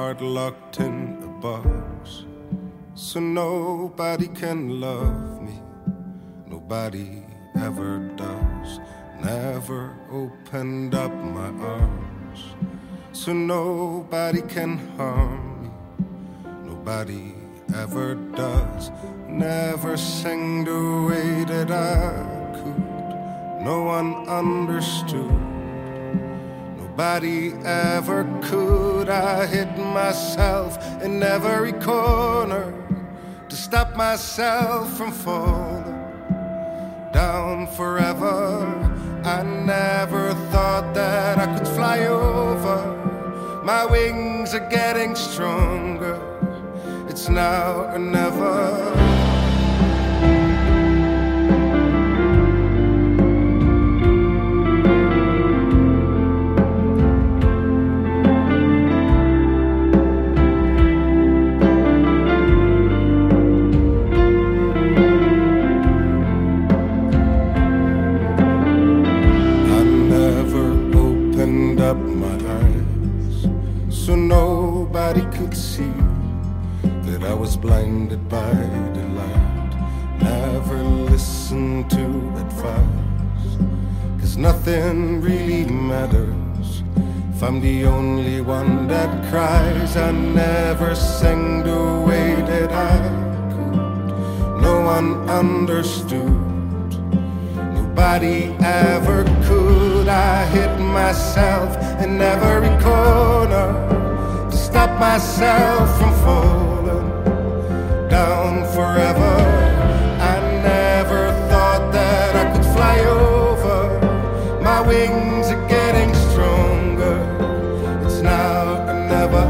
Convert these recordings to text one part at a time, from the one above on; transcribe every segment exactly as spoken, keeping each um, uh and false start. heart locked in a box, so nobody can love me. Nobody ever does. Never opened up my arms, so nobody can harm me. Nobody ever does. Never sang the way that I could. No one understood. Nobody ever could. I hid myself in every corner to stop myself from falling down forever. I never thought that I could fly over. My wings are getting stronger. It's now or never. Nobody could see that I was blinded by the light. Never listened to advice, 'cause nothing really matters if I'm the only one that cries. I never sang the way that I could. No one understood. Nobody ever could. I hid myself in every corner, stop myself from falling down forever. I never thought that I could fly over. My wings are getting stronger. It's now or never.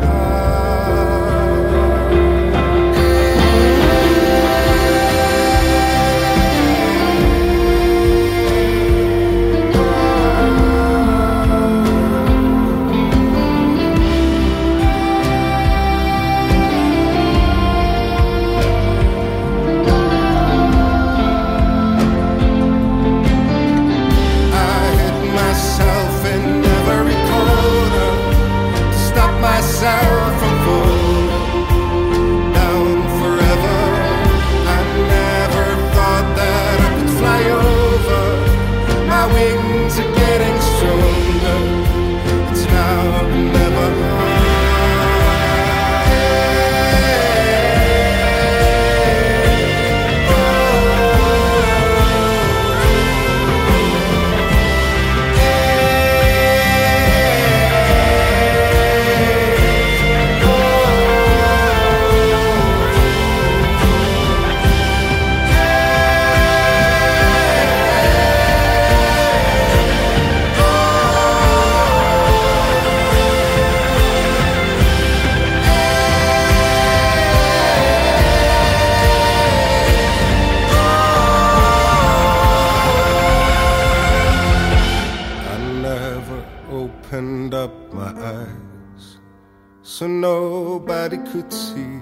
So nobody could see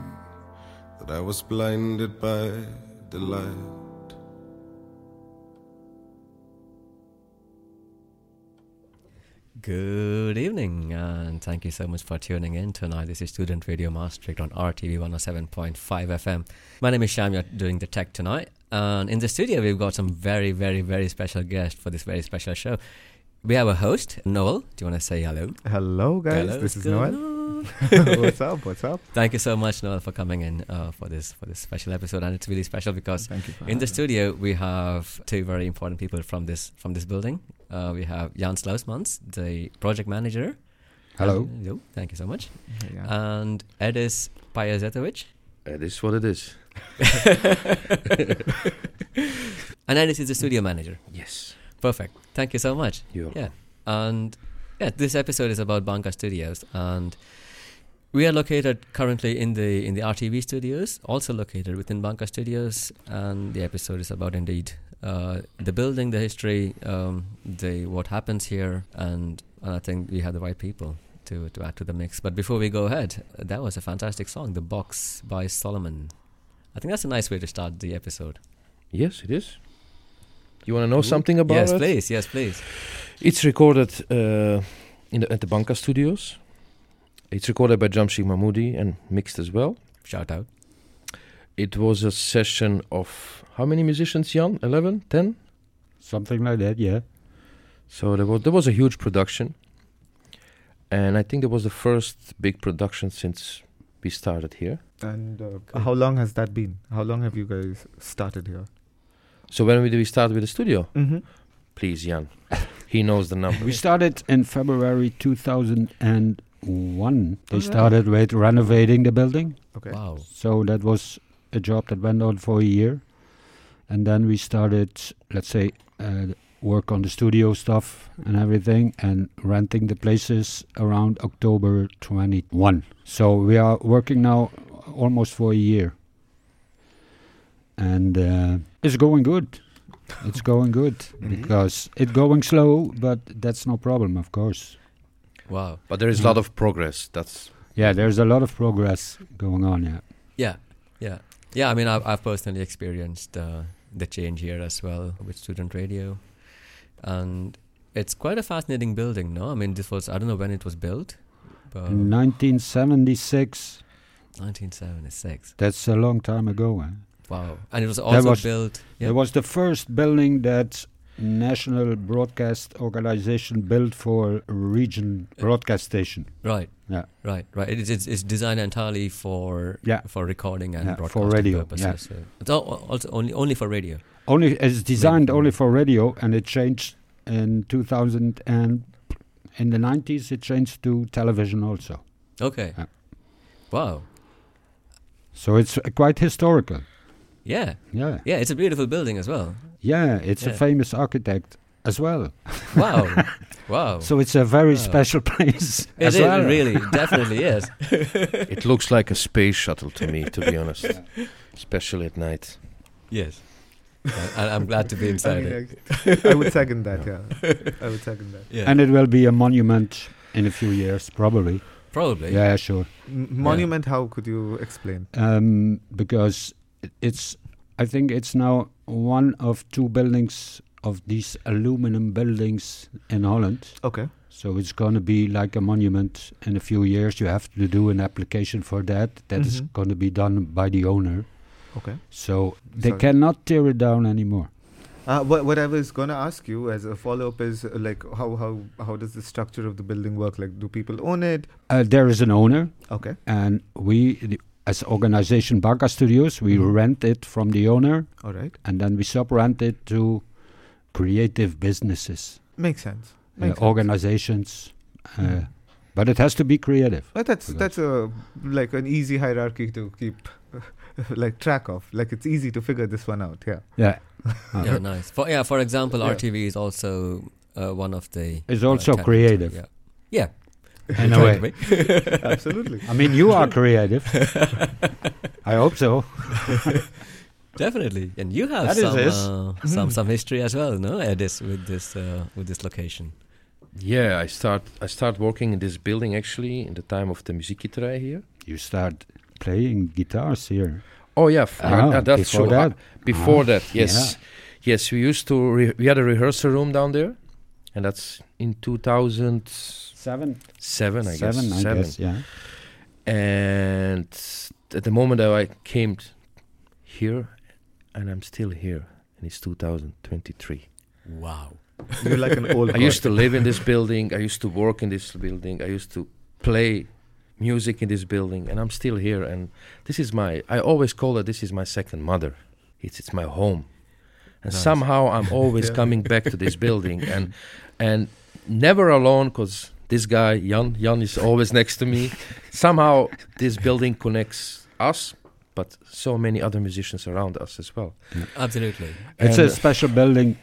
that I was blinded by the light. Good evening, and thank you so much for tuning in tonight. This is Student Radio Maastricht on R T V one oh seven point five F M. My name is Sham, you're doing the tech tonight. And in the studio, we've got some very, very, very special guests for this very special show. We have a host, Noel. Do you want to say hello? Hello, guys. Hello, this is Noel. What's up? What's up? Thank you so much, Noel, for coming in uh, for this for this special episode, and it's really special because in the studio we have two very important people from this from this building. Uh, we have Jan Sluysmans, the project manager. Hello. Hello. Thank you so much. Yeah. And Edis Pajazetovic. It is what it is. And Edis is the studio manager. Yes. Perfect. Thank you so much. You're yeah. And. Yeah, this episode is about Bunker Studios, and we are located currently in the in the R T V studios, also located within Bunker Studios, and the episode is about indeed uh, the building, the history, um, the what happens here, and, and I think we have the right people to, to add to the mix. But before we go ahead, that was a fantastic song, The Box by Solomon. I think that's a nice way to start the episode. Yes, it is. You want to know something about yes, it? Yes, please. Yes, please. It's recorded uh, in the, at the Bunker Studios. It's recorded by Jamshid Mahmoodi and mixed as well. Shout out. It was a session of how many musicians, Jan? eleven? ten? Something like that, yeah. So there was there was a huge production. And I think there was the first big production since we started here. And uh, okay. How long has that been? How long have you guys started here? So when we, we started with the studio? Mm-hmm. Please, Jan. He knows the number. We started in February two thousand one. They okay. started with renovating the building. Okay. Wow. So that was a job that went on for a year. And then we started, let's say, uh, work on the studio stuff and everything and renting the places around October twenty-first. So we are working now almost for a year. And uh, it's going good. It's going good mm-hmm. because it's going slow, but that's no problem, of course. Wow. But there is a yeah. lot of progress. That's Yeah, there's a lot of progress going on, yeah. Yeah, yeah. Yeah, I mean, I've, I've personally experienced uh, the change here as well with Student Radio. And it's quite a fascinating building, no? I mean, this was, I don't know when it was built. But in nineteen seventy-six. nineteen seventy-six. That's a long time ago, eh? Wow. And it was also was built... Yep. It was the first building that National Broadcast Organization built for region uh, broadcast station. Right. Yeah. Right, right. It is, it's, it's designed entirely for yeah. for recording and yeah, broadcasting for radio, purposes. Yeah. So it's al- also only, only for radio. Only It's designed radio. Only for radio, and it changed in two thousand. And in the nineties, it changed to television also. Okay. Yeah. Wow. So it's uh, quite historical. Yeah, yeah, yeah. It's a beautiful building as well. Yeah, it's yeah. a famous architect as well. Wow, wow. So it's a very wow. special place. It as is well. Really, definitely is. It looks like a space shuttle to me, to be honest, yeah. especially at night. Yes, I, I'm glad to be inside it. I would second that. Yeah, I would second that. Yeah. And it will be a monument in a few years, probably. Probably. Yeah, sure. M- monument. Yeah. How could you explain? Um, because. It's, I think it's now one of two buildings of these aluminum buildings in Holland. Okay. So it's going to be like a monument in a few years. You have to do an application for that. That mm-hmm. is going to be done by the owner. Okay. So they Sorry. cannot tear it down anymore. Uh, what, what I was going to ask you as a follow-up is uh, like how, how how does the structure of the building work? Like, do people own it? Uh, there is an owner. Okay. And we... The As organization Bunker Studios, we mm-hmm. rent it from the owner. All right. And then we sub-rent it to creative businesses. Makes sense. Makes uh, sense. Organizations. Uh, mm. But it has to be creative. But that's that's a, like an easy hierarchy to keep like track of. Like it's easy to figure this one out. Yeah. Yeah. uh, yeah, nice. For, yeah, for example, yeah. R T V is also uh, one of the... It's uh, also creative. Yeah. Yeah. In a way. Absolutely. I mean, you are creative. I hope so. Definitely. And you have that some uh, some some history as well, no? Edis, with this uh, with this location. Yeah, I start I start working in this building actually in the time of the Muziekgieterij here. You start playing guitars here. Oh yeah, f- oh, uh, that's before that. I, before oh, that, yes, yeah. yes. We used to re- we had a rehearsal room down there, and that's in two thousand. Seven. Seven, I Seven, guess. I Seven, guess, yeah. And at the moment that I came t- here, and I'm still here, and it's two thousand twenty-three. Wow. You're like an old I guy. Used to live in this building. I used to work in this building. I used to play music in this building, and I'm still here. And this is my, I always call it, this is my second mother. It's it's my home. And nice. Somehow I'm always yeah. coming back to this building, and and never alone, because... This guy, Jan, Jan is always next to me. Somehow this building connects us, but so many other musicians around us as well. Mm. Absolutely. It's and a special building,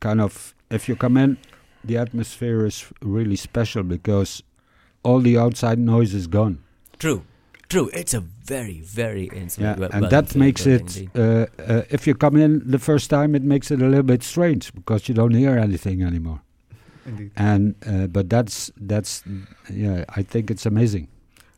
kind of, if you come in, the atmosphere is really special because all the outside noise is gone. True, true. It's a very, very intimate yeah, And that makes it, uh, uh, if you come in the first time, it makes it a little bit strange because you don't hear anything anymore. Indeed. And uh, but that's that's yeah. I think it's amazing.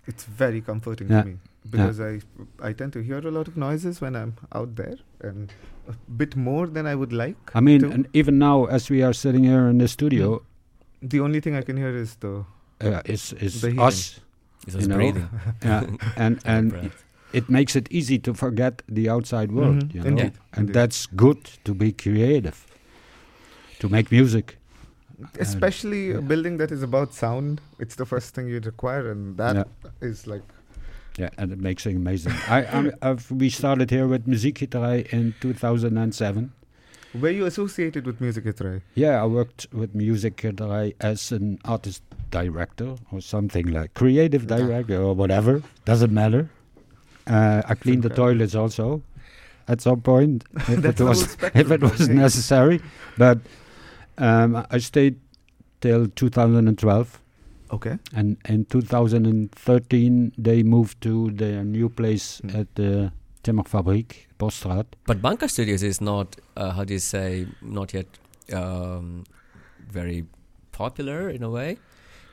It's very comforting yeah. to me because yeah. I I tend to hear a lot of noises when I'm out there and a bit more than I would like. I mean, to. And even now as we are sitting here in the studio, mm. the only thing I can hear is the uh, is is the us It's just breathing. Yeah. and and it makes it easy to forget the outside world. Mm-hmm. You know? Indeed. Yeah. And Indeed. That's good to be creative, to make music. Especially uh, a yeah. building that is about sound. It's the first thing you'd require, and that yeah. is like... Yeah, and it makes it amazing. I, I'm, I've, we started here with Muziekgieterij in two thousand seven. Were you associated with Muziekgieterij? Yeah, I worked with Muziekgieterij as an artist director or something like creative director or whatever. Doesn't matter. Uh, I cleaned okay. the toilets also at some point if it was if it was yeah. necessary. But um, I stayed till two thousand twelve. Okay. And in two thousand thirteen, they moved to their new place mm. at the Timmerfabrik, Poststraat. But Bunker Studios is not, uh, how do you say, not yet um, very popular in a way.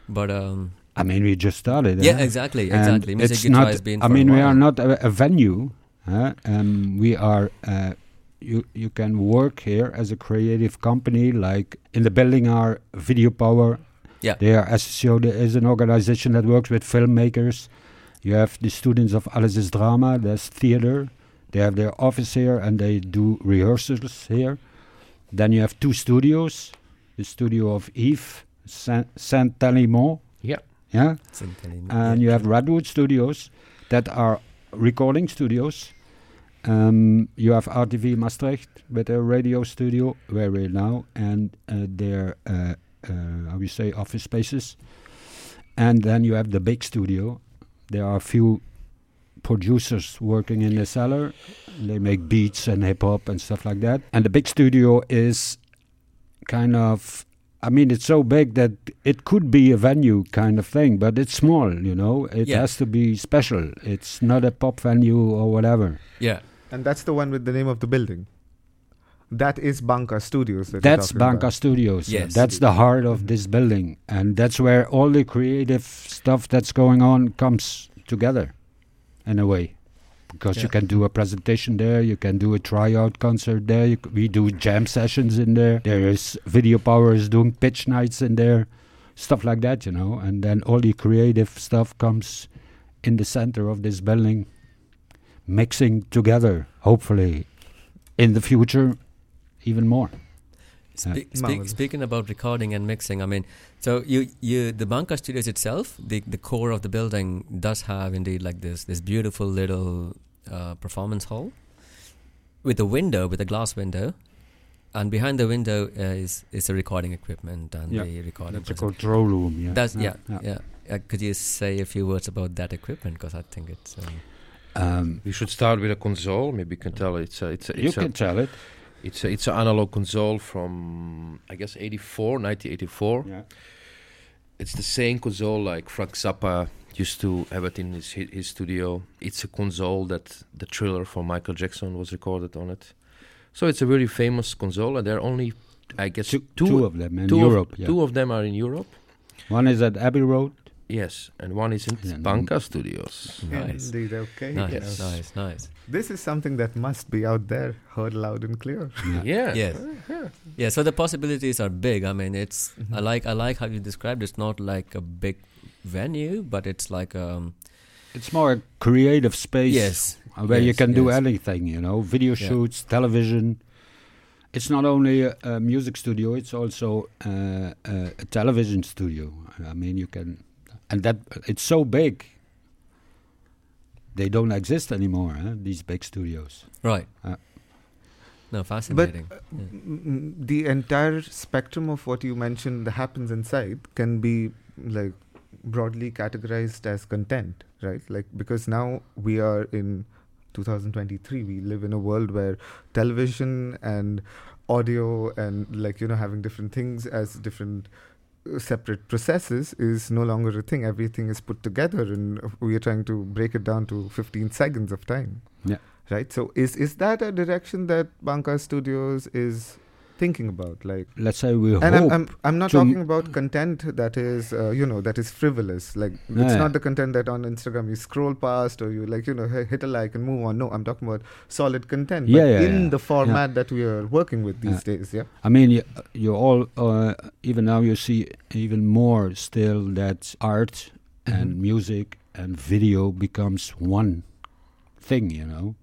But um, I mean, we just started. Yeah, eh? exactly, exactly. And it's not. Has been I mean, we are not a, a venue. Huh? Um, we are. Uh, you you can work here as a creative company. Like in the building are Video Power. Yeah. They are associated as an organization that works with filmmakers. You have the students of Alice's Drama, there's theater. They have their office here and they do rehearsals here. Then you have two studios. The studio of Yves Saint-Talimont. Yeah. Yeah. Saint-Talimont. And you have Redwood Studios that are recording studios. Um, you have R T V Maastricht with their radio studio, where we're now, and uh, their... Uh, Uh, how we say office spaces, and then you have the big studio. There are a few producers working in the cellar. They make beats and hip hop and stuff like that. And the big studio is kind of, I mean, it's so big that it could be a venue kind of thing, but it's small. You know, it yeah. has to be special. It's not a pop venue or whatever. Yeah, and that's the one with the name of the building. That is Bunker Studios. That that's Bunker about. Studios. Yes. That's the heart of mm-hmm. this building. And that's where all the creative stuff that's going on comes together in a way. Because yeah. you can do a presentation there, you can do a tryout concert there, you c- we do jam sessions in there. There is Video Power is doing pitch nights in there, stuff like that, you know. And then all the creative stuff comes in the center of this building, mixing together, hopefully, in the future. Even more. Spe- uh, speak, speaking about recording and mixing, I mean, so you, you, the Bunker Studios itself, the, the core of the building does have indeed like this this beautiful little uh, performance hall with a window, with a glass window, and behind the window uh, is is the recording equipment and yeah. the recording. That's person. A control room. Yeah. That's, yeah, yeah. yeah. yeah. Uh, could you say a few words about that equipment? Because I think it's. Um, um, we should start with a console. Maybe you can tell it's a, it's a, it's you a, can tell it. It's a, it's an analog console from I guess eighty-four, nineteen eighty-four. Yeah. It's the same console like Frank Zappa used to have it in his his studio. It's a console that the Thriller for Michael Jackson was recorded on it. So it's a very famous console, and there are only I guess two, two, two of them in two Europe. Of, yeah. Two of them are in Europe. One is at Abbey Road. Yes, and one is in yeah, Bunker Studios. Nice. Indeed, okay. Nice, yes. nice, nice. This is something that must be out there, heard loud and clear. Yeah. yeah. Yes. Uh-huh. Yeah, so the possibilities are big. I mean, it's mm-hmm. I like I like how you described it. It's not like a big venue, but it's like um it's more a creative space yes. where yes, you can yes. do anything, you know, video yeah. shoots, television. It's not only a, a music studio, it's also uh, a, a television studio. I mean, you can And that uh, it's so big, they don't exist anymore. Huh? These big studios, right? Uh, no, fascinating. But uh, yeah. m- the entire spectrum of what you mentioned that happens inside can be like broadly categorized as content, right? Like because now we are in two thousand twenty-three. We live in a world where television and audio and like you know having different things as different. Separate processes is no longer a thing. Everything is put together, and we are trying to break it down to fifteen seconds of time. Yeah. Right. So, is is that a direction that Bunker Studios is thinking about? Like, let's say we and hope. I'm, I'm I'm not talking m- about content that is uh, you know that is frivolous. Like yeah. it's not the content that on Instagram you scroll past or you like you know hit a like and move on. No, I'm talking about solid content. Yeah, but yeah, in yeah. the format yeah. that we are working with these yeah. days. Yeah. I mean, you, you all uh, even now you see even more still that art mm-hmm. and music and video becomes one thing, you know,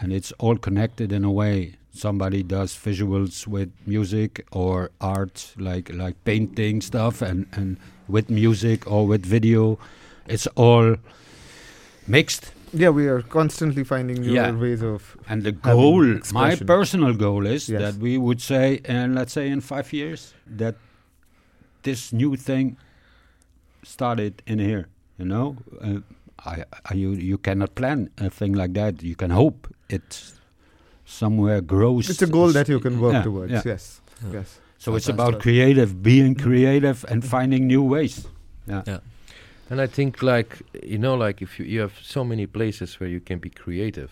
and it's all connected in a way. Somebody does visuals with music or art, like like painting stuff, and, and with music or with video. It's all mixed. Yeah, we are constantly finding new yeah. ways of. And the goal, my personal goal is yes. that we would say, and let's say in five years, that this new thing started in here. You know, uh, I, I, you you cannot plan a thing like that. You can hope it somewhere grows. It's a goal that you can work yeah, towards. Yeah. Yes, yeah. yes. So That's it's about right. creative, being creative, and finding new ways. Yeah. yeah. And I think, like, you know, like if you, you have so many places where you can be creative,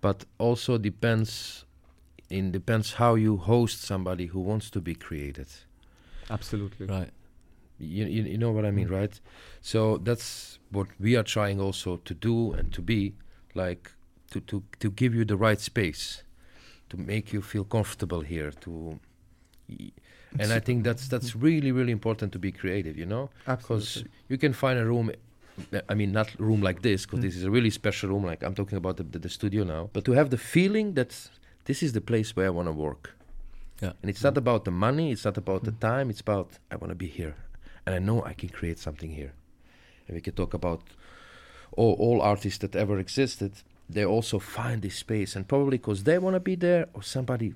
but also depends in depends how you host somebody who wants to be created. Absolutely. Right. You you, you know what I mean, mm. right? So that's what we are trying also to do and to be, like to, to, to give you the right space, to make you feel comfortable here, to... Y- And I think that's that's really, really important to be creative, you know? Because you can find a room, I mean, not room like this, because mm. this is a really special room, like I'm talking about the, the, the studio now, but to have the feeling that this is the place where I want to work. Yeah. And it's mm. not about the money, it's not about mm. the time, it's about I want to be here. And I know I can create something here. And we can talk about all, all artists that ever existed, they also find this space, and probably because they want to be there, or somebody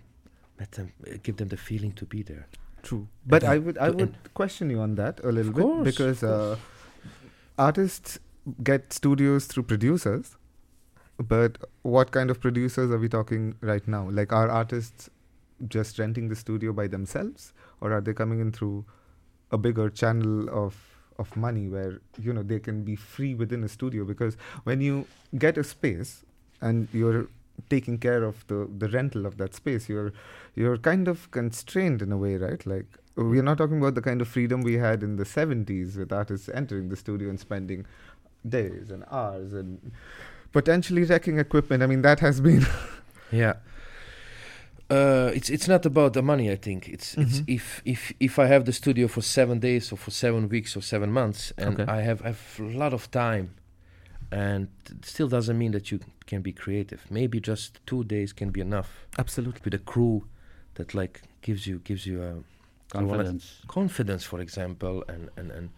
let them uh, give them the feeling to be there. True, but I would I would question you on that a little course, bit because uh, artists get studios through producers, but what kind of producers are we talking right now? Like, are artists just renting the studio by themselves, or are they coming in through a bigger channel of of money where, you know, they can be free within a studio? Because when you get a space and you're taking care of the, the rental of that space, you're you're kind of constrained in a way, right? Like, we're not talking about the kind of freedom we had in the seventies with artists entering the studio and spending days and hours and potentially wrecking equipment. I mean, that has been yeah. Uh, it's it's not about the money, I think. It's mm-hmm. it's if if if I have the studio for seven days or for seven weeks or seven months, and okay. I have I have a lot of time. And it still doesn't mean that you can be creative. Maybe just two days can be enough. Absolutely. With a crew that, like, gives you gives you a confidence, confidence, for example, and, and, and,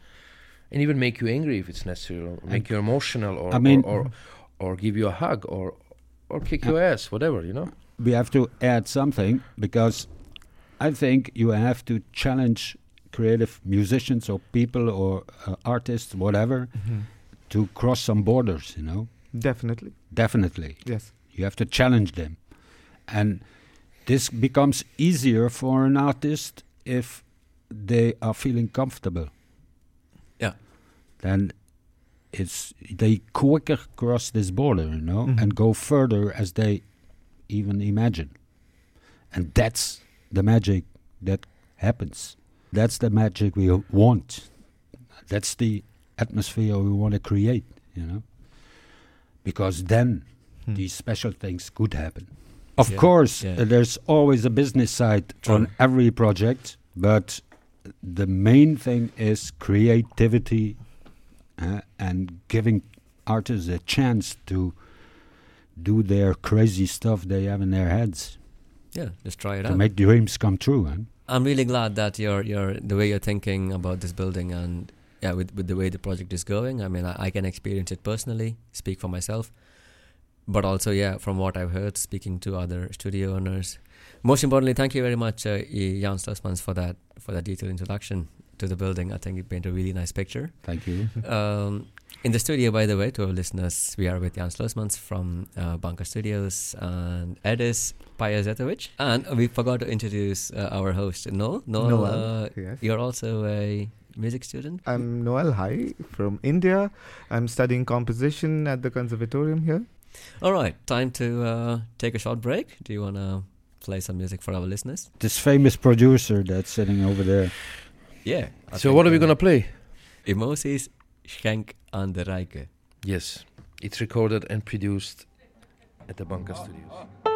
and even make you angry if it's necessary, or make and you emotional, or I mean, or, or or give you a hug, or or kick uh, your ass, whatever, you know. We have to add something, because I think you have to challenge creative musicians or people or uh, artists, whatever. Mm-hmm. To cross some borders, you know? Definitely. Definitely. Yes. You have to challenge them. And this becomes easier for an artist if they are feeling comfortable. Yeah. Then it's they quicker cross this border, you know, mm-hmm. and go further as they even imagine. And that's the magic that happens. That's the magic we want. That's the atmosphere we want to create, you know, because then hmm. these special things could happen. Of yeah, course, yeah. Uh, there's always a business side True. on every project, but the main thing is creativity uh, and giving artists a chance to do their crazy stuff they have in their heads. Yeah, just try it to out. To make dreams come true. Huh? I'm really glad that you're, you're the way you're thinking about this building and Yeah, with, with the way the project is going. I mean, I, I can experience it personally, speak for myself. But also, yeah, from what I've heard, speaking to other studio owners. Most importantly, thank you very much, uh, Jan Sluysmans, for that for that detailed introduction to the building. I think you painted a really nice picture. Thank you. um, in the studio, by the way, to our listeners, we are with Jan Sluysmans from uh, Bunker Studios and Edis Pajazetovic. And we forgot to introduce uh, our host, Noel. Noel, Noel uh, yes. You're also a... music student? I'm Noel Iyer from India. I'm studying composition at the conservatorium here. All right, time to uh, take a short break. Do you want to play some music for our listeners? This famous producer that's sitting over there. Yeah. I so what are we going to play? Emoties Schenk aan de Rijke. Yes, it's recorded and produced at the Bunker oh, Studios. Oh.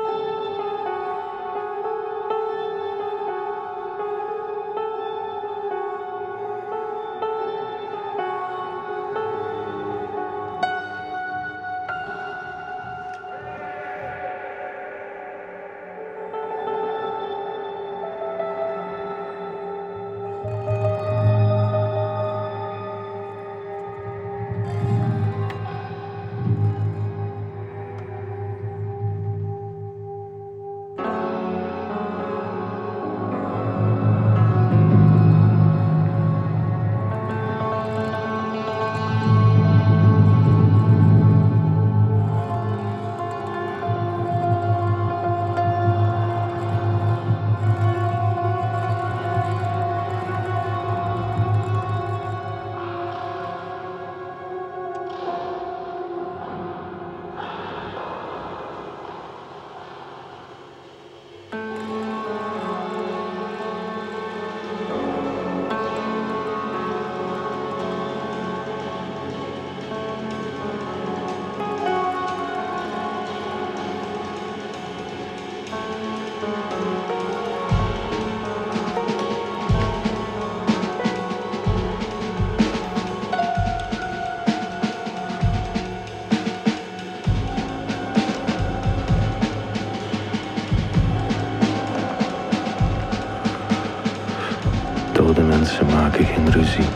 maak ik geen ruzie.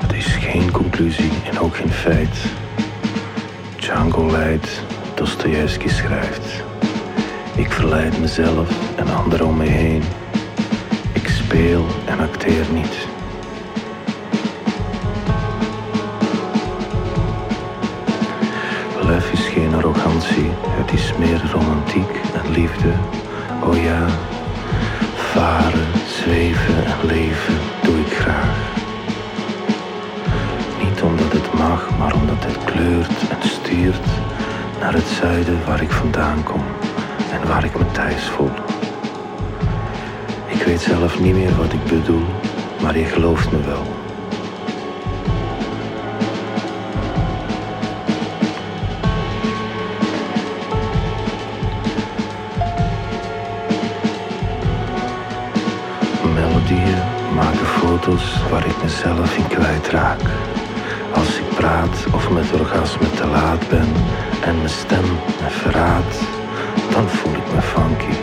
Het is geen conclusie en ook geen feit. Django leidt, Dostojevski schrijft. Ik verleid mezelf en anderen om me heen. Ik speel en acteer niet. Lef is geen arrogantie, het is meer romantiek en liefde. Oh ja, varen, zweven en leven doe ik graag. Niet omdat het mag, maar omdat het kleurt en stuurt naar het zuiden waar ik vandaan kom en waar ik me thuis voel. Ik weet zelf niet meer wat ik bedoel, maar je gelooft me wel. Waar ik mezelf in kwijtraak. Als ik praat of met orgasme te laat ben en mijn stem me verraadt, dan voel ik me funky.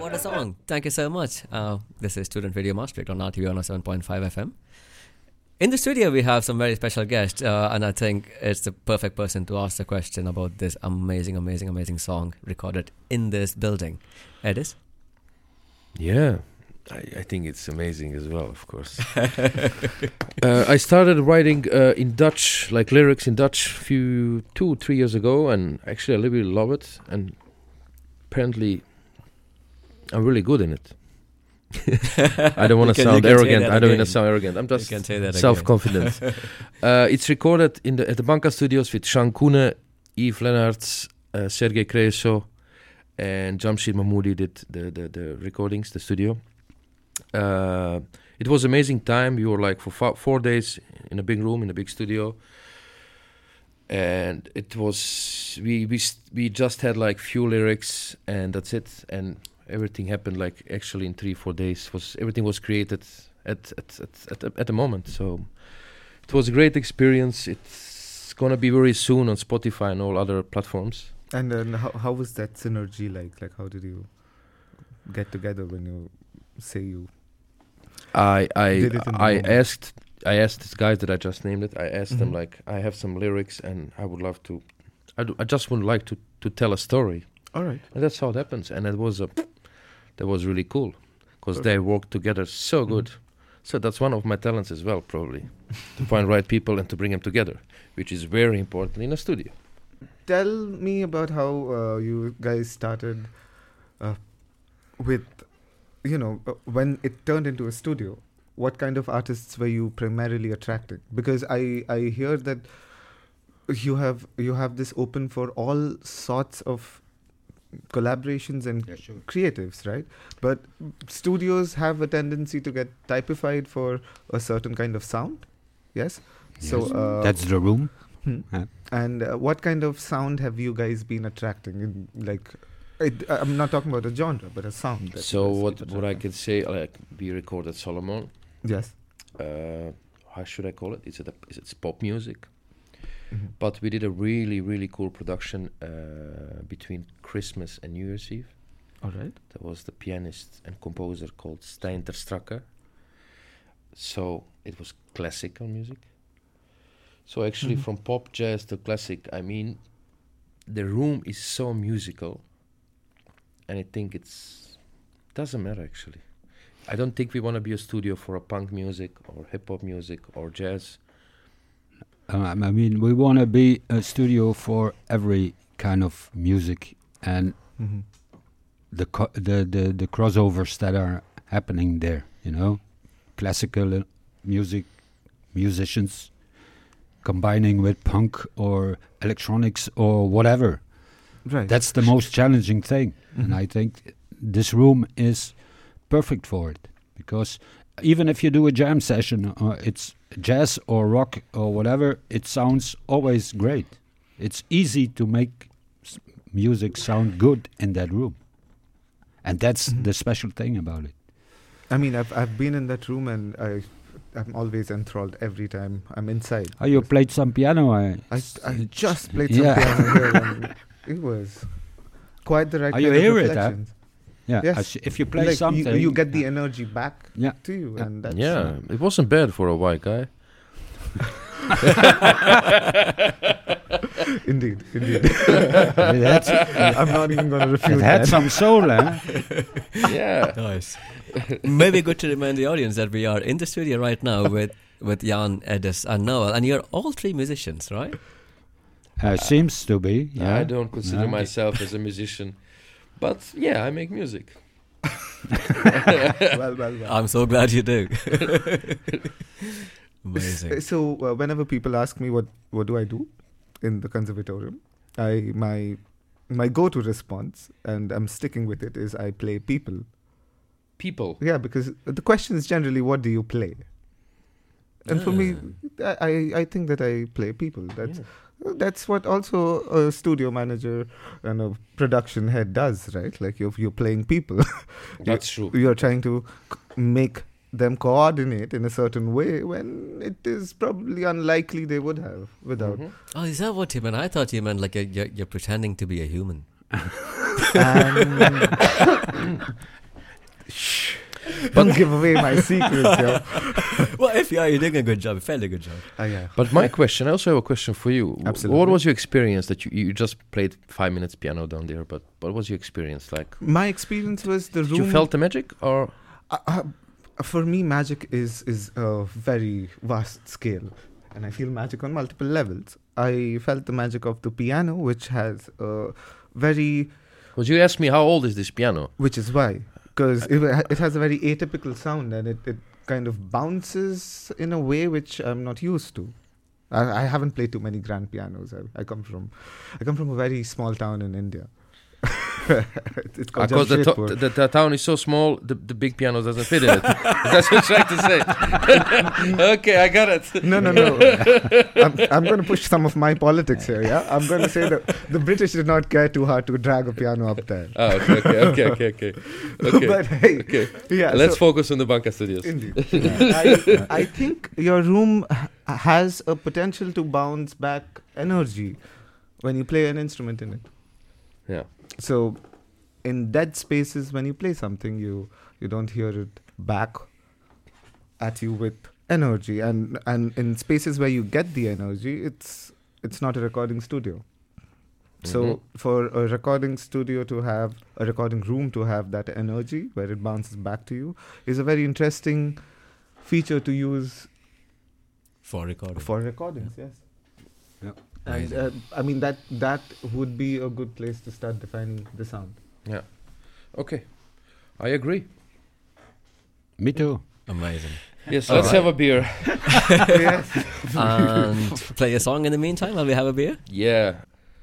What a song. Thank you so much. Uh, this is Student Radio Maastricht on R T V one oh seven point five F M. In the studio, we have some very special guests, uh, and I think it's the perfect person to ask the question about this amazing, amazing, amazing song recorded in this building. Edis? Yeah, I, I think it's amazing as well, of course. uh, I started writing uh, in Dutch, like lyrics in Dutch, few two, three years ago, and actually I really love it, and apparently I'm really good in it. I don't want to sound arrogant. I don't want to sound arrogant. I'm just self-confident. uh, it's recorded in the, at the Bunker Studios with Sean Koenen, Yves Lenart, uh, Sergei Kreso, and Jamshid Mahmoodi did the, the, the recordings, the studio. Uh, it was amazing time. We were like for fa- four days in a big room, in a big studio. And it was, we, we, we just had like few lyrics and that's it. And everything happened like actually in three, four days. Was everything was created at at at at, at the moment. So it was a great experience. It's gonna be very soon on Spotify and all other platforms. And then how how was that synergy like? Like how did you get together when you say you? I I did it in I moment? asked I asked these guys that I just named it. I asked mm-hmm. them like I have some lyrics and I would love to. I do, I just would like to to tell a story. All right. And that's how it happens, and it was a. That was really cool because they worked together so good. Mm-hmm. So that's one of my talents as well, probably, to find right people and to bring them together, which is very important in a studio. Tell me about how uh, you guys started uh, with, you know, uh, when it turned into a studio, what kind of artists were you primarily attracting? Because I, I hear that you have you have this open for all sorts of collaborations and yeah, sure. creatives, right? But studios have a tendency to get typified for a certain kind of sound. Yes, yes. So uh, that's the room. Hmm. Yeah. And uh, what kind of sound have you guys been attracting in, like it, I'm not talking about a genre but a sound. So what what I can say, like we recorded Solomon. Yes. Uh, how should I call it? Is it a, is it pop music? Mm-hmm. But we did a really, really cool production uh, between Christmas and New Year's Eve. All right. That was the pianist and composer called Steinter Stracker. So it was classical music. So actually mm-hmm. from pop, jazz to classic, I mean, the room is so musical. And I think it's doesn't matter, actually. I don't think we want to be a studio for a punk music or hip-hop music or jazz. Um, I mean, we want to be a studio for every kind of music and mm-hmm. the, co- the the the crossovers that are happening there. You know, classical music musicians combining with punk or electronics or whatever. Right. That's the most challenging thing, mm-hmm. and I think this room is perfect for it because even if you do a jam session, uh, it's jazz or rock or whatever, it sounds always great. It's easy to make s- music sound good in that room. And that's mm-hmm. the special thing about it. I mean, I've I've been in that room and I, I'm always enthralled every time I'm inside. Oh, you played some piano? I I, I just played some yeah. piano here. And it was quite the right oh, kind you of hear it, huh? Yeah, yes. If you play like something, you, you get the energy back yeah. to you, yeah. and that's yeah. Uh, it wasn't bad for a white guy. Indeed, indeed. That's, I'm not even going to refute that. It had that. Some soul, eh? Yeah. Nice. Maybe good to remind the audience that we are in the studio right now with, with Jan, Edis and Noel, and you're all three musicians, right? Uh, uh, seems to be, yeah. I don't consider no. myself as a musician, but yeah, I make music. well, well, well. I'm so glad you do. Amazing. So uh, whenever people ask me what, what do I do in the conservatorium, I my my go-to response, and I'm sticking with it, is I play people. People? Yeah, because the question is generally, what do you play? And yeah. for me, I, I think that I play people. That's yeah. That's what also a studio manager and a production head does, right? Like you're, you're playing people. That's you're, true. You're trying to c- make them coordinate in a certain way when it is probably unlikely they would have without. Mm-hmm. Oh, is that what you meant? I thought you meant like a, you're, you're pretending to be a human. um, shh. Don't give away my secrets, yo. Well, if you are, you're doing a good job. You found a good job. Uh, yeah. But my question, I also have a question for you. Absolutely. What was your experience that you, you just played five minutes piano down there, but what was your experience like? My experience was the Did room... You felt the magic or... Uh, uh, for me, magic is, is a very vast scale. And I feel magic on multiple levels. I felt the magic of the piano, which has a very... Because you asked me how old is this piano? Which is why... Because it, it has a very atypical sound and it, it kind of bounces in a way which I'm not used to. I, I haven't played too many grand pianos. I, I come from I come from a very small town in India. It's called because the, to- the, the town is so small, the, the big piano doesn't fit in it. That's what you're trying to say. Okay, I got it. No, no, no. I'm, I'm going to push some of my politics here, yeah? I'm going to say that the British did not care too hard to drag a piano up there. Oh, okay, okay, okay, okay. okay. But hey, okay. Yeah, let's so focus on the Bunker Studios. Indeed. Yeah. I, I think your room has a potential to bounce back energy when you play an instrument in it. Yeah. So, in dead spaces, when you play something, you you don't hear it back at you with energy, and and in spaces where you get the energy, it's it's not a recording studio. Mm-hmm. So, for a recording studio to have a recording room to have that energy where it bounces back to you is a very interesting feature to use for recording. For recordings, yeah. Yes. Yeah. And, uh, I mean, that that would be a good place to start defining the sound. Yeah. Okay. I agree. Me too. Amazing. Yes, all let's right. have a beer. And play a song in the meantime while we have a beer? Yeah.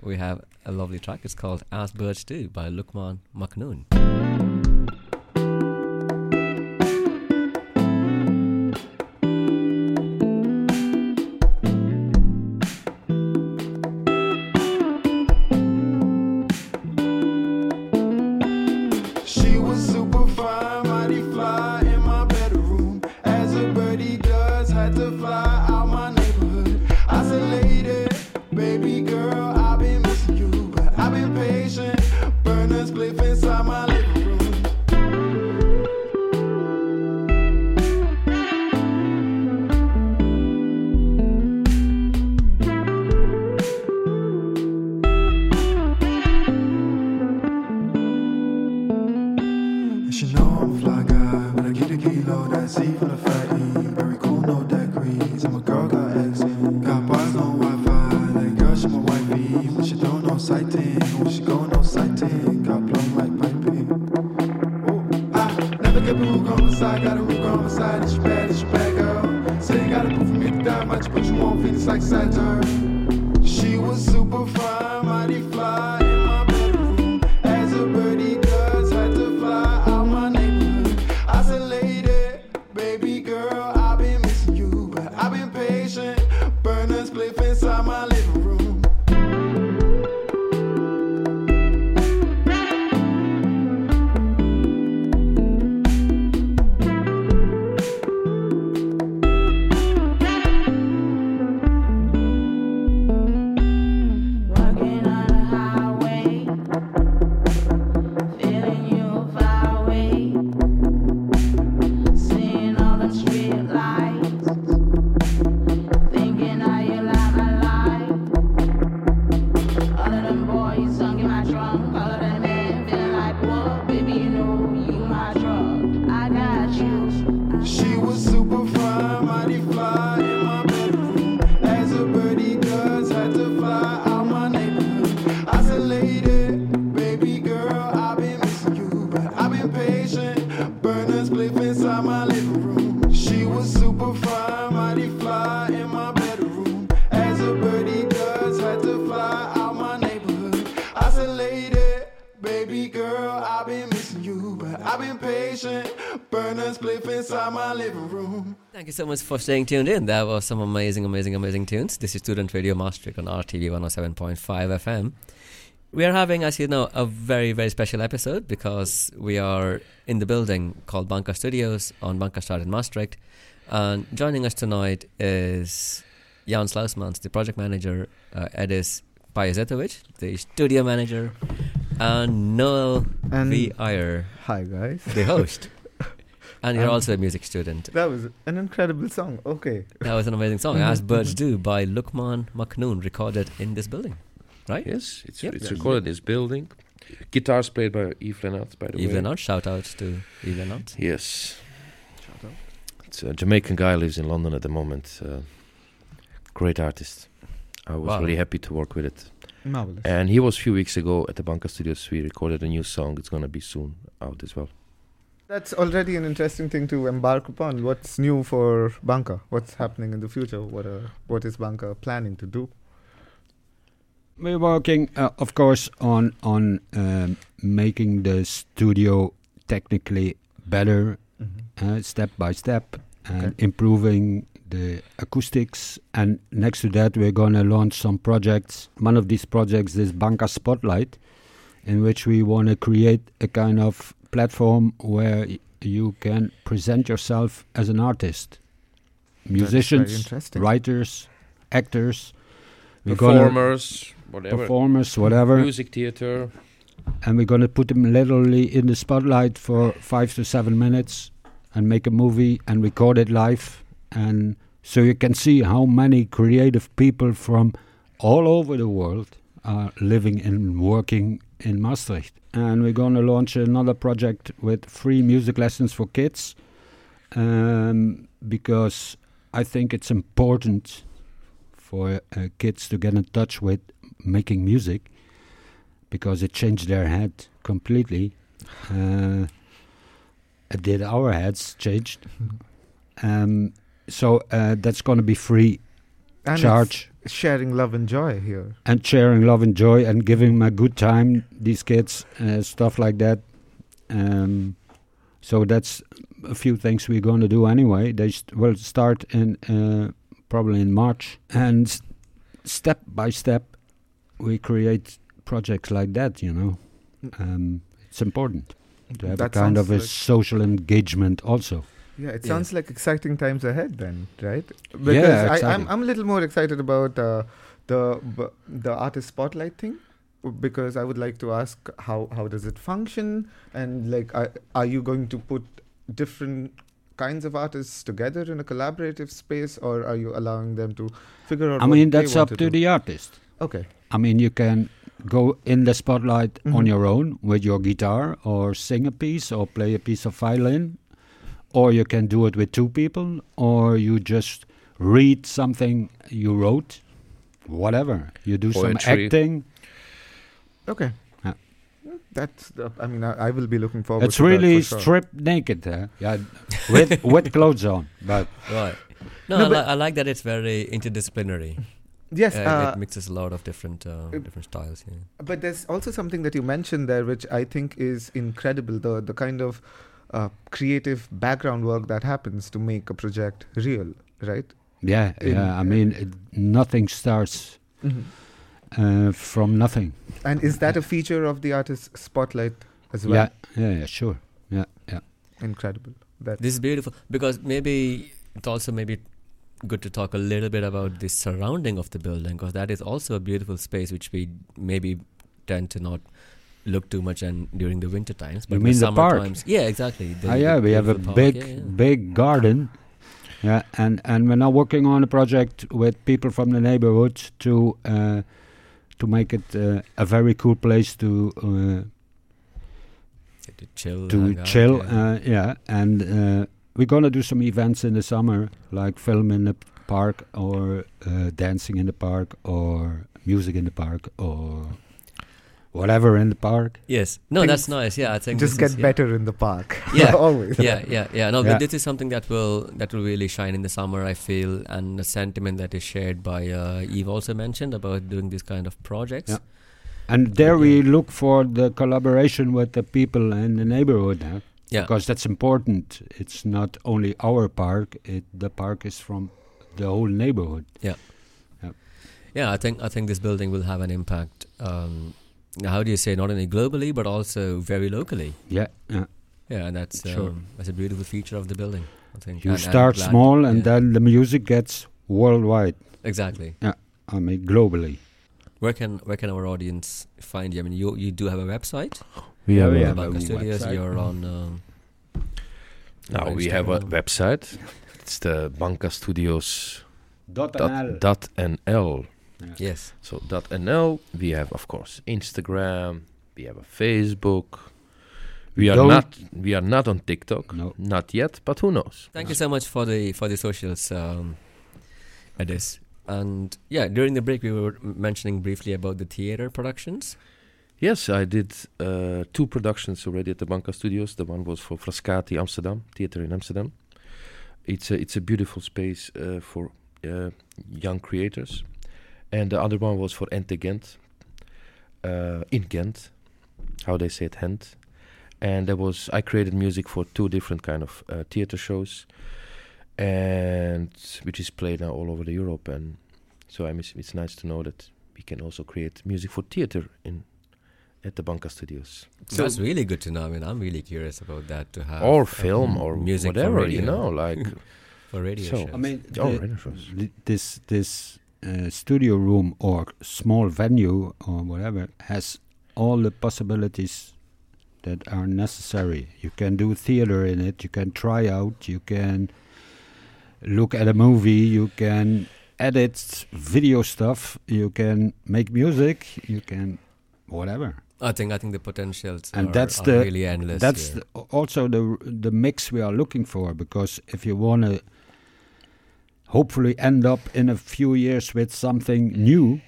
We have a lovely track. It's called As Birds Do by Lukman Makhnoon. Working on a highway. She was super fly, mighty fly in my bedroom. As a birdie does, had to fly out my neighborhood. Isolated, baby girl, I've been missing you, but I've been patient. Burning spliff inside my living room. She was super fly, mighty fly in my bedroom. As a birdie does, had to fly out my neighborhood. Isolated, baby girl, I've been missing you, but I've been patient. Inside my living room. Thank you so much for staying tuned in. That was some amazing, amazing, amazing tunes. This is Student Radio Maastricht on R T V one oh seven point five F M. We are having, as you know, a very, very special episode because we are in the building called Bunker Studios on Bunkerstraat in Maastricht. And joining us tonight is Jan Sluysmans, the project manager, uh, Edis Pajazetovic, the studio manager, and Noel Iyer. Hi, guys. The host. And you're um, also a music student. That was an incredible song. Okay. That was an amazing song, As Birds Do, by Lukman Makhnoon, recorded in this building, right? Yes, it's yep. it's yes. recorded in this building. Guitars played by Yves Lenart, by the Yves way. Yves Lenart, shout out to Yves Lenart. Yes. Shout out. It's a Jamaican guy, lives in London at the moment. Uh, great artist. I was wow. really happy to work with it. Marvelous. And he was a few weeks ago at the Bunker Studios. We recorded a new song. It's going to be soon out as well. That's already an interesting thing to embark upon. What's new for Bunker? What's happening in the future? What are, what is Bunker planning to do? We're working, uh, of course, on on um, making the studio technically better, mm-hmm. uh, step by step, and okay. improving the acoustics. And next to that, we're going to launch some projects. One of these projects is Bunker Spotlight, in which we want to create a kind of platform where y- you can present yourself as an artist. Musicians, writers, actors, performers, whatever. Performers, whatever. Music theater. And we're going to put them literally in the spotlight for five to seven minutes and make a movie and record it live. And so you can see how many creative people from all over the world are living and working in Maastricht. And we're going to launch another project with free music lessons for kids, um, because I think it's important for uh, kids to get in touch with making music, because it changed their head completely. Uh, it did our heads changed. Um, so uh, that's going to be free and charge. Sharing love and joy here. And sharing love and joy and giving them a good time, these kids, uh, stuff like that. Um, so that's a few things we're going to do anyway. They st- will start in uh, probably in March. And st- step by step, we create projects like that, you know. Um, it's important to have that a kind of a like social engagement also. Yeah, it sounds yeah. like exciting times ahead then, right? Because yeah, I, I'm I'm a little more excited about uh, the b- the artist spotlight thing, because I would like to ask how, how does it function, and like are, are you going to put different kinds of artists together in a collaborative space, or are you allowing them to figure out? I mean, that's up to, to the artist. Okay. I mean, you can go in the spotlight mm-hmm. on your own with your guitar, or sing a piece, or play a piece of violin. Or you can do it with two people, or you just read something you wrote, whatever. You do Poetry. Some acting. Okay. Yeah. That's, the, I mean, I, I will be looking forward it's to really that. It's really stripped sure. naked, eh? Yeah, with, with clothes on. But right. No, no I, li- I like that it's very interdisciplinary. Yes, uh, uh, it mixes a lot of different uh, different styles. Yeah. But there's also something that you mentioned there, which I think is incredible, the the kind of Uh, creative background work that happens to make a project real, right? Yeah, In yeah. I mean, it, nothing starts mm-hmm. uh, from nothing. And is that a feature of the artist spotlight as well? Yeah, yeah, yeah sure. Yeah, yeah. Incredible. That this is beautiful, because maybe it's also maybe good to talk a little bit about the surrounding of the building, because that is also a beautiful space which we maybe tend to not look too much and during the winter times. But you mean the park? Times, yeah, exactly. The, ah, yeah, the we have a park. big, yeah, yeah. big garden. Yeah, and, and we're now working on a project with people from the neighborhood to uh, to make it uh, a very cool place to uh, yeah, to chill, to chill, out, yeah. Uh, yeah, and uh, we're gonna do some events in the summer, like film in the park, or uh, dancing in the park, or music in the park, or whatever in the park. Yes. No, things that's nice. Yeah, I think just get is, yeah. better in the park. Yeah, always. Yeah, yeah, yeah. No, yeah. But this is something that will that will really shine in the summer, I feel, and the sentiment that is shared by uh, Yves also mentioned about doing these kind of projects. Yeah. And there we look for the collaboration with the people in the neighborhood, huh? Yeah. Because that's important. It's not only our park; it, the park is from the whole neighborhood. Yeah, yeah. Yeah, I think I think this building will have an impact. Um, how do you say? Not only globally, but also very locally. Yeah, yeah, yeah. And that's um, sure. that's a beautiful feature of the building, I think. You and, start and small, and yeah. then the music gets worldwide. Exactly. Yeah, I mean globally. Where can where can our audience find you? I mean, you you do have a website. We have, we have Bunker Studios. Website. You're on. Um, now we have a website. It's the Bunker Studios. Dot nl. Dot nl. Yeah. Yes. So dot nl. We have, of course, Instagram. We have a Facebook. We are Don't not we are not on TikTok. No. Not yet, but who knows? Thank no. you so much for the for the socials, um, Edis. And yeah, during the break we were mentioning briefly about the theater productions. Yes, I did uh, two productions already at the Bunker Studios. The one was for Frascati Amsterdam Theater in Amsterdam. It's a, it's a beautiful space uh, for uh, young creators. And the other one was for Ente Ghent, uh, in Ghent, how they say it, Ghent. And that was I created music for two different kind of uh, theater shows. And which is played now all over the Europe, and so I miss, it's nice to know that we can also create music for theater in at the Bunker Studios. So that's really good to know. I mean, I'm really curious about that to have or film um, or music, whatever you know, like for radio so shows. I mean, oh, radio shows. Th- this this uh, studio room or small venue or whatever has all the possibilities that are necessary. You can do theater in it. You can try out. You can. Look at a movie, you can edit video stuff, you can make music, you can whatever. I think I think the potentials and are, that's are the, really endless. That's the, also the the mix we are looking for, because if you want to hopefully end up in a few years with something new,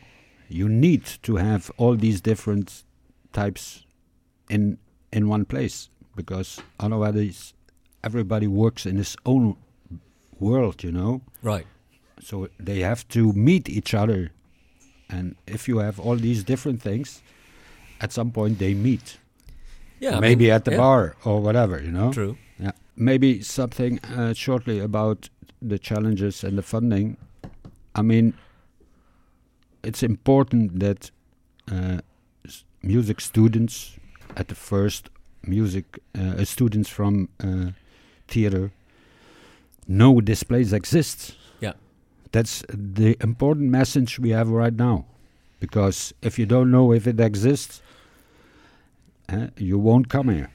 you need to have all these different types in in one place, because otherwise everybody works in his own world, you know, right? So they have to meet each other, and if you have all these different things, at some point they meet. Yeah, maybe I mean, at the yeah. bar or whatever, you know. True. Yeah, maybe something uh, shortly about the challenges and the funding. I mean, it's important that uh, s- music students, at the first, music uh, students from uh, theater. No displays exist. Yeah, that's the important message we have right now, because if you don't know if it exists, uh, you won't come here.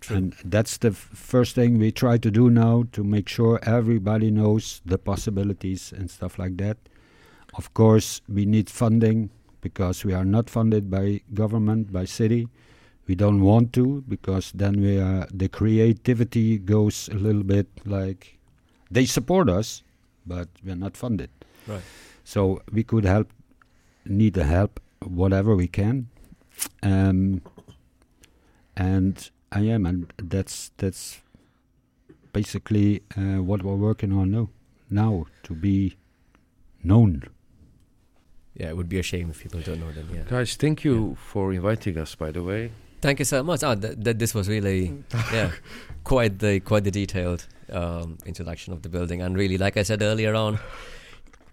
True. And that's the f- first thing we try to do now, to make sure everybody knows the possibilities and stuff like that. Of course, we need funding, because we are not funded by government, by city. We don't want to, because then we are, the creativity goes a little bit like. They support us, but we're not funded. Right. So we could help, need the help, whatever we can. Um, and I am, and that's that's basically uh, what we're working on now, now, to be known. Yeah, it would be a shame if people don't know them. Yeah. Guys, thank you yeah. for inviting us, by the way. Thank you so much. Oh, th- th- this was really, yeah, quite the quite the detailed um, introduction of the building. And really, like I said earlier on,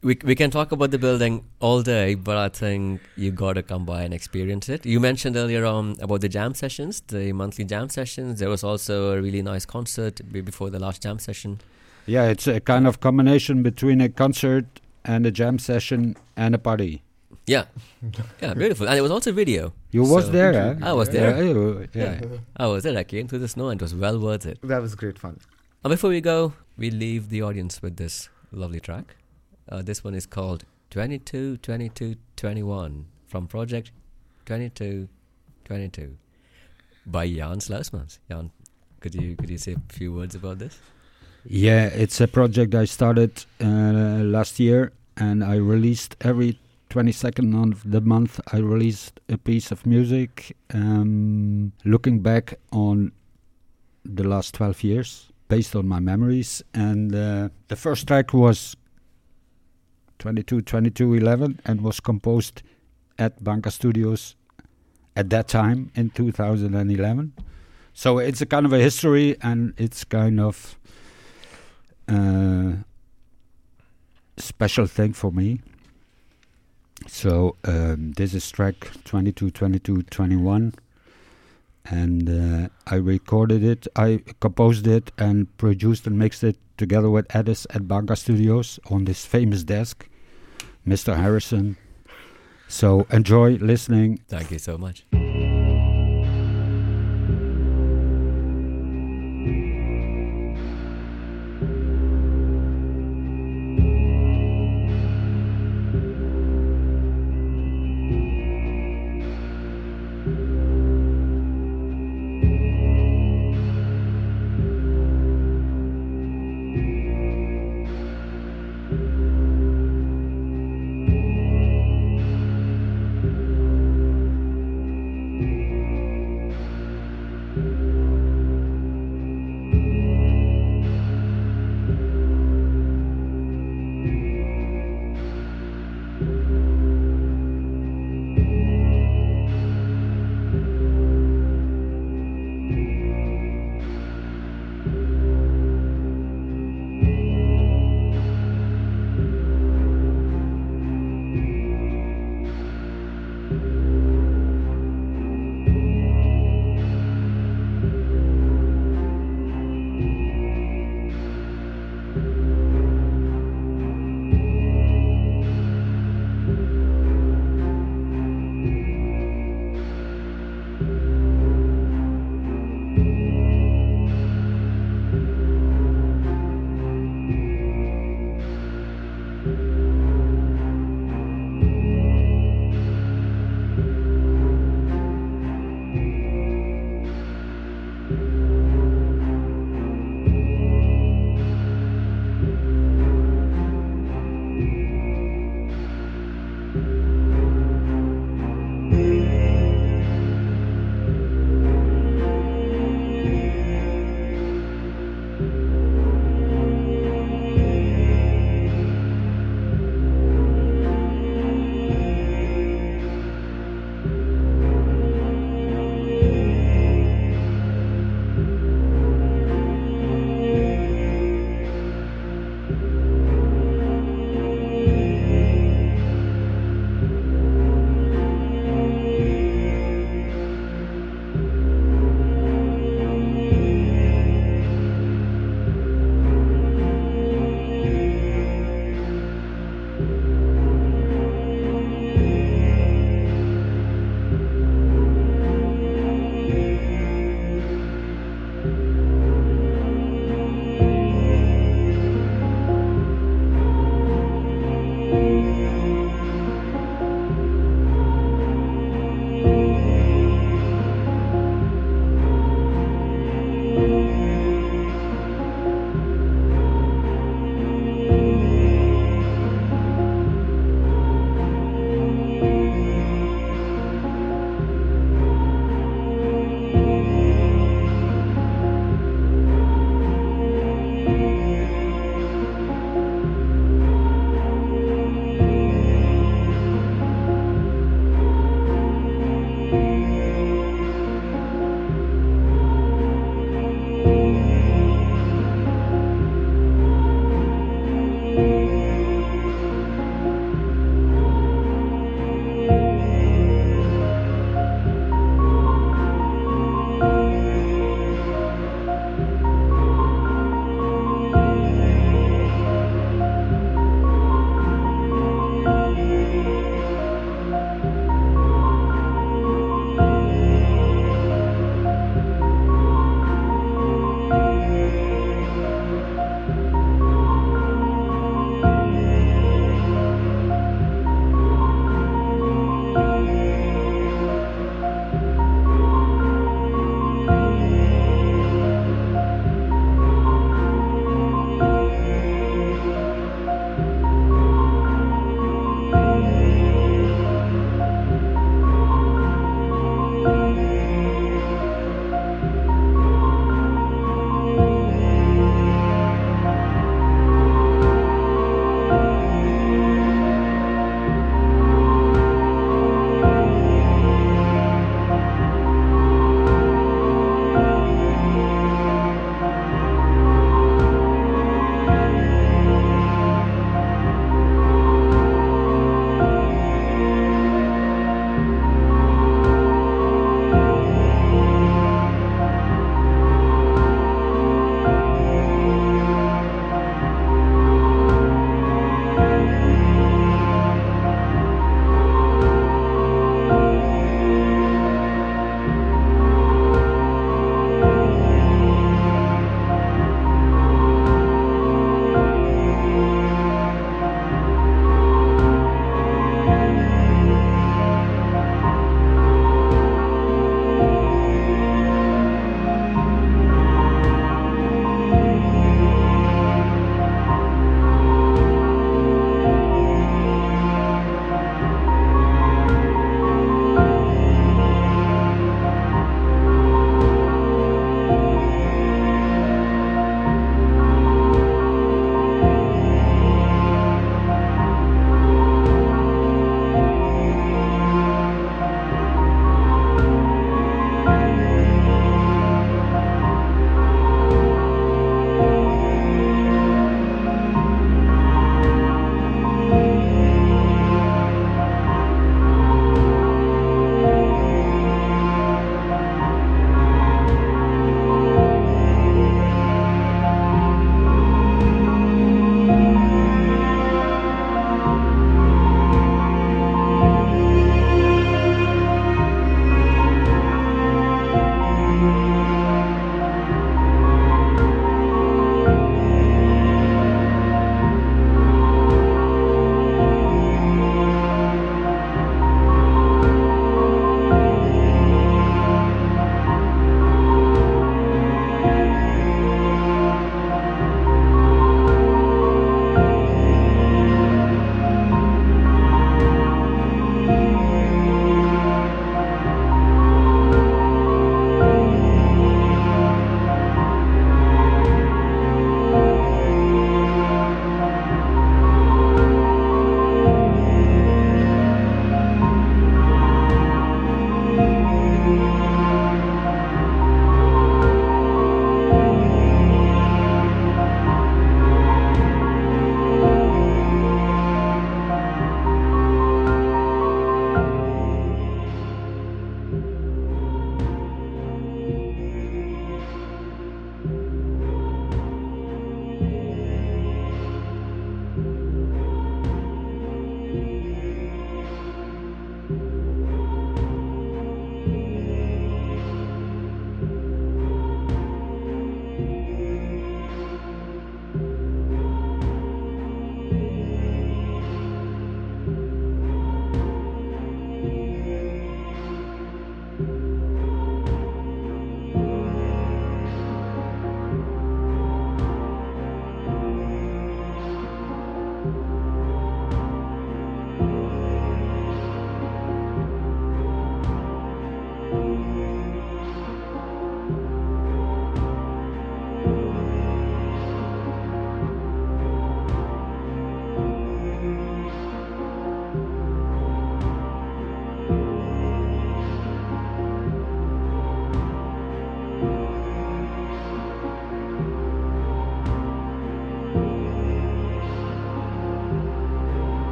we c- we can talk about the building all day, but I think you got to come by and experience it. You mentioned earlier on about the jam sessions, the monthly jam sessions. There was also a really nice concert b- before the last jam session. Yeah, it's a kind of combination between a concert and a jam session and a party. Yeah, yeah, beautiful. And it was also video. You so was there, eh? I was there. Yeah, yeah, yeah. yeah. I was there. I came through the snow and it was well worth it. That was great fun. And before we go, we leave the audience with this lovely track. Uh, this one is called twenty-two twenty-two twenty-one from Project twenty-two twenty-two by Jan Sluysmans. Jan, could you could you say a few words about this? Yeah, it's a project I started uh, last year, and I released every twenty-second of the month. I released a piece of music, um, looking back on the last twelve years, based on my memories. And uh, the first track was twenty-two twenty-two eleven, and was composed at Bunker Studios at that time in two thousand eleven. So it's a kind of a history, and it's kind of uh, special thing for me. So um, this is track twenty-two twenty-two twenty-one, and uh, I recorded it, I composed it and produced and mixed it together with Edis at Bunker Studios on this famous desk, Mister Harrison. So enjoy listening. Thank you so much.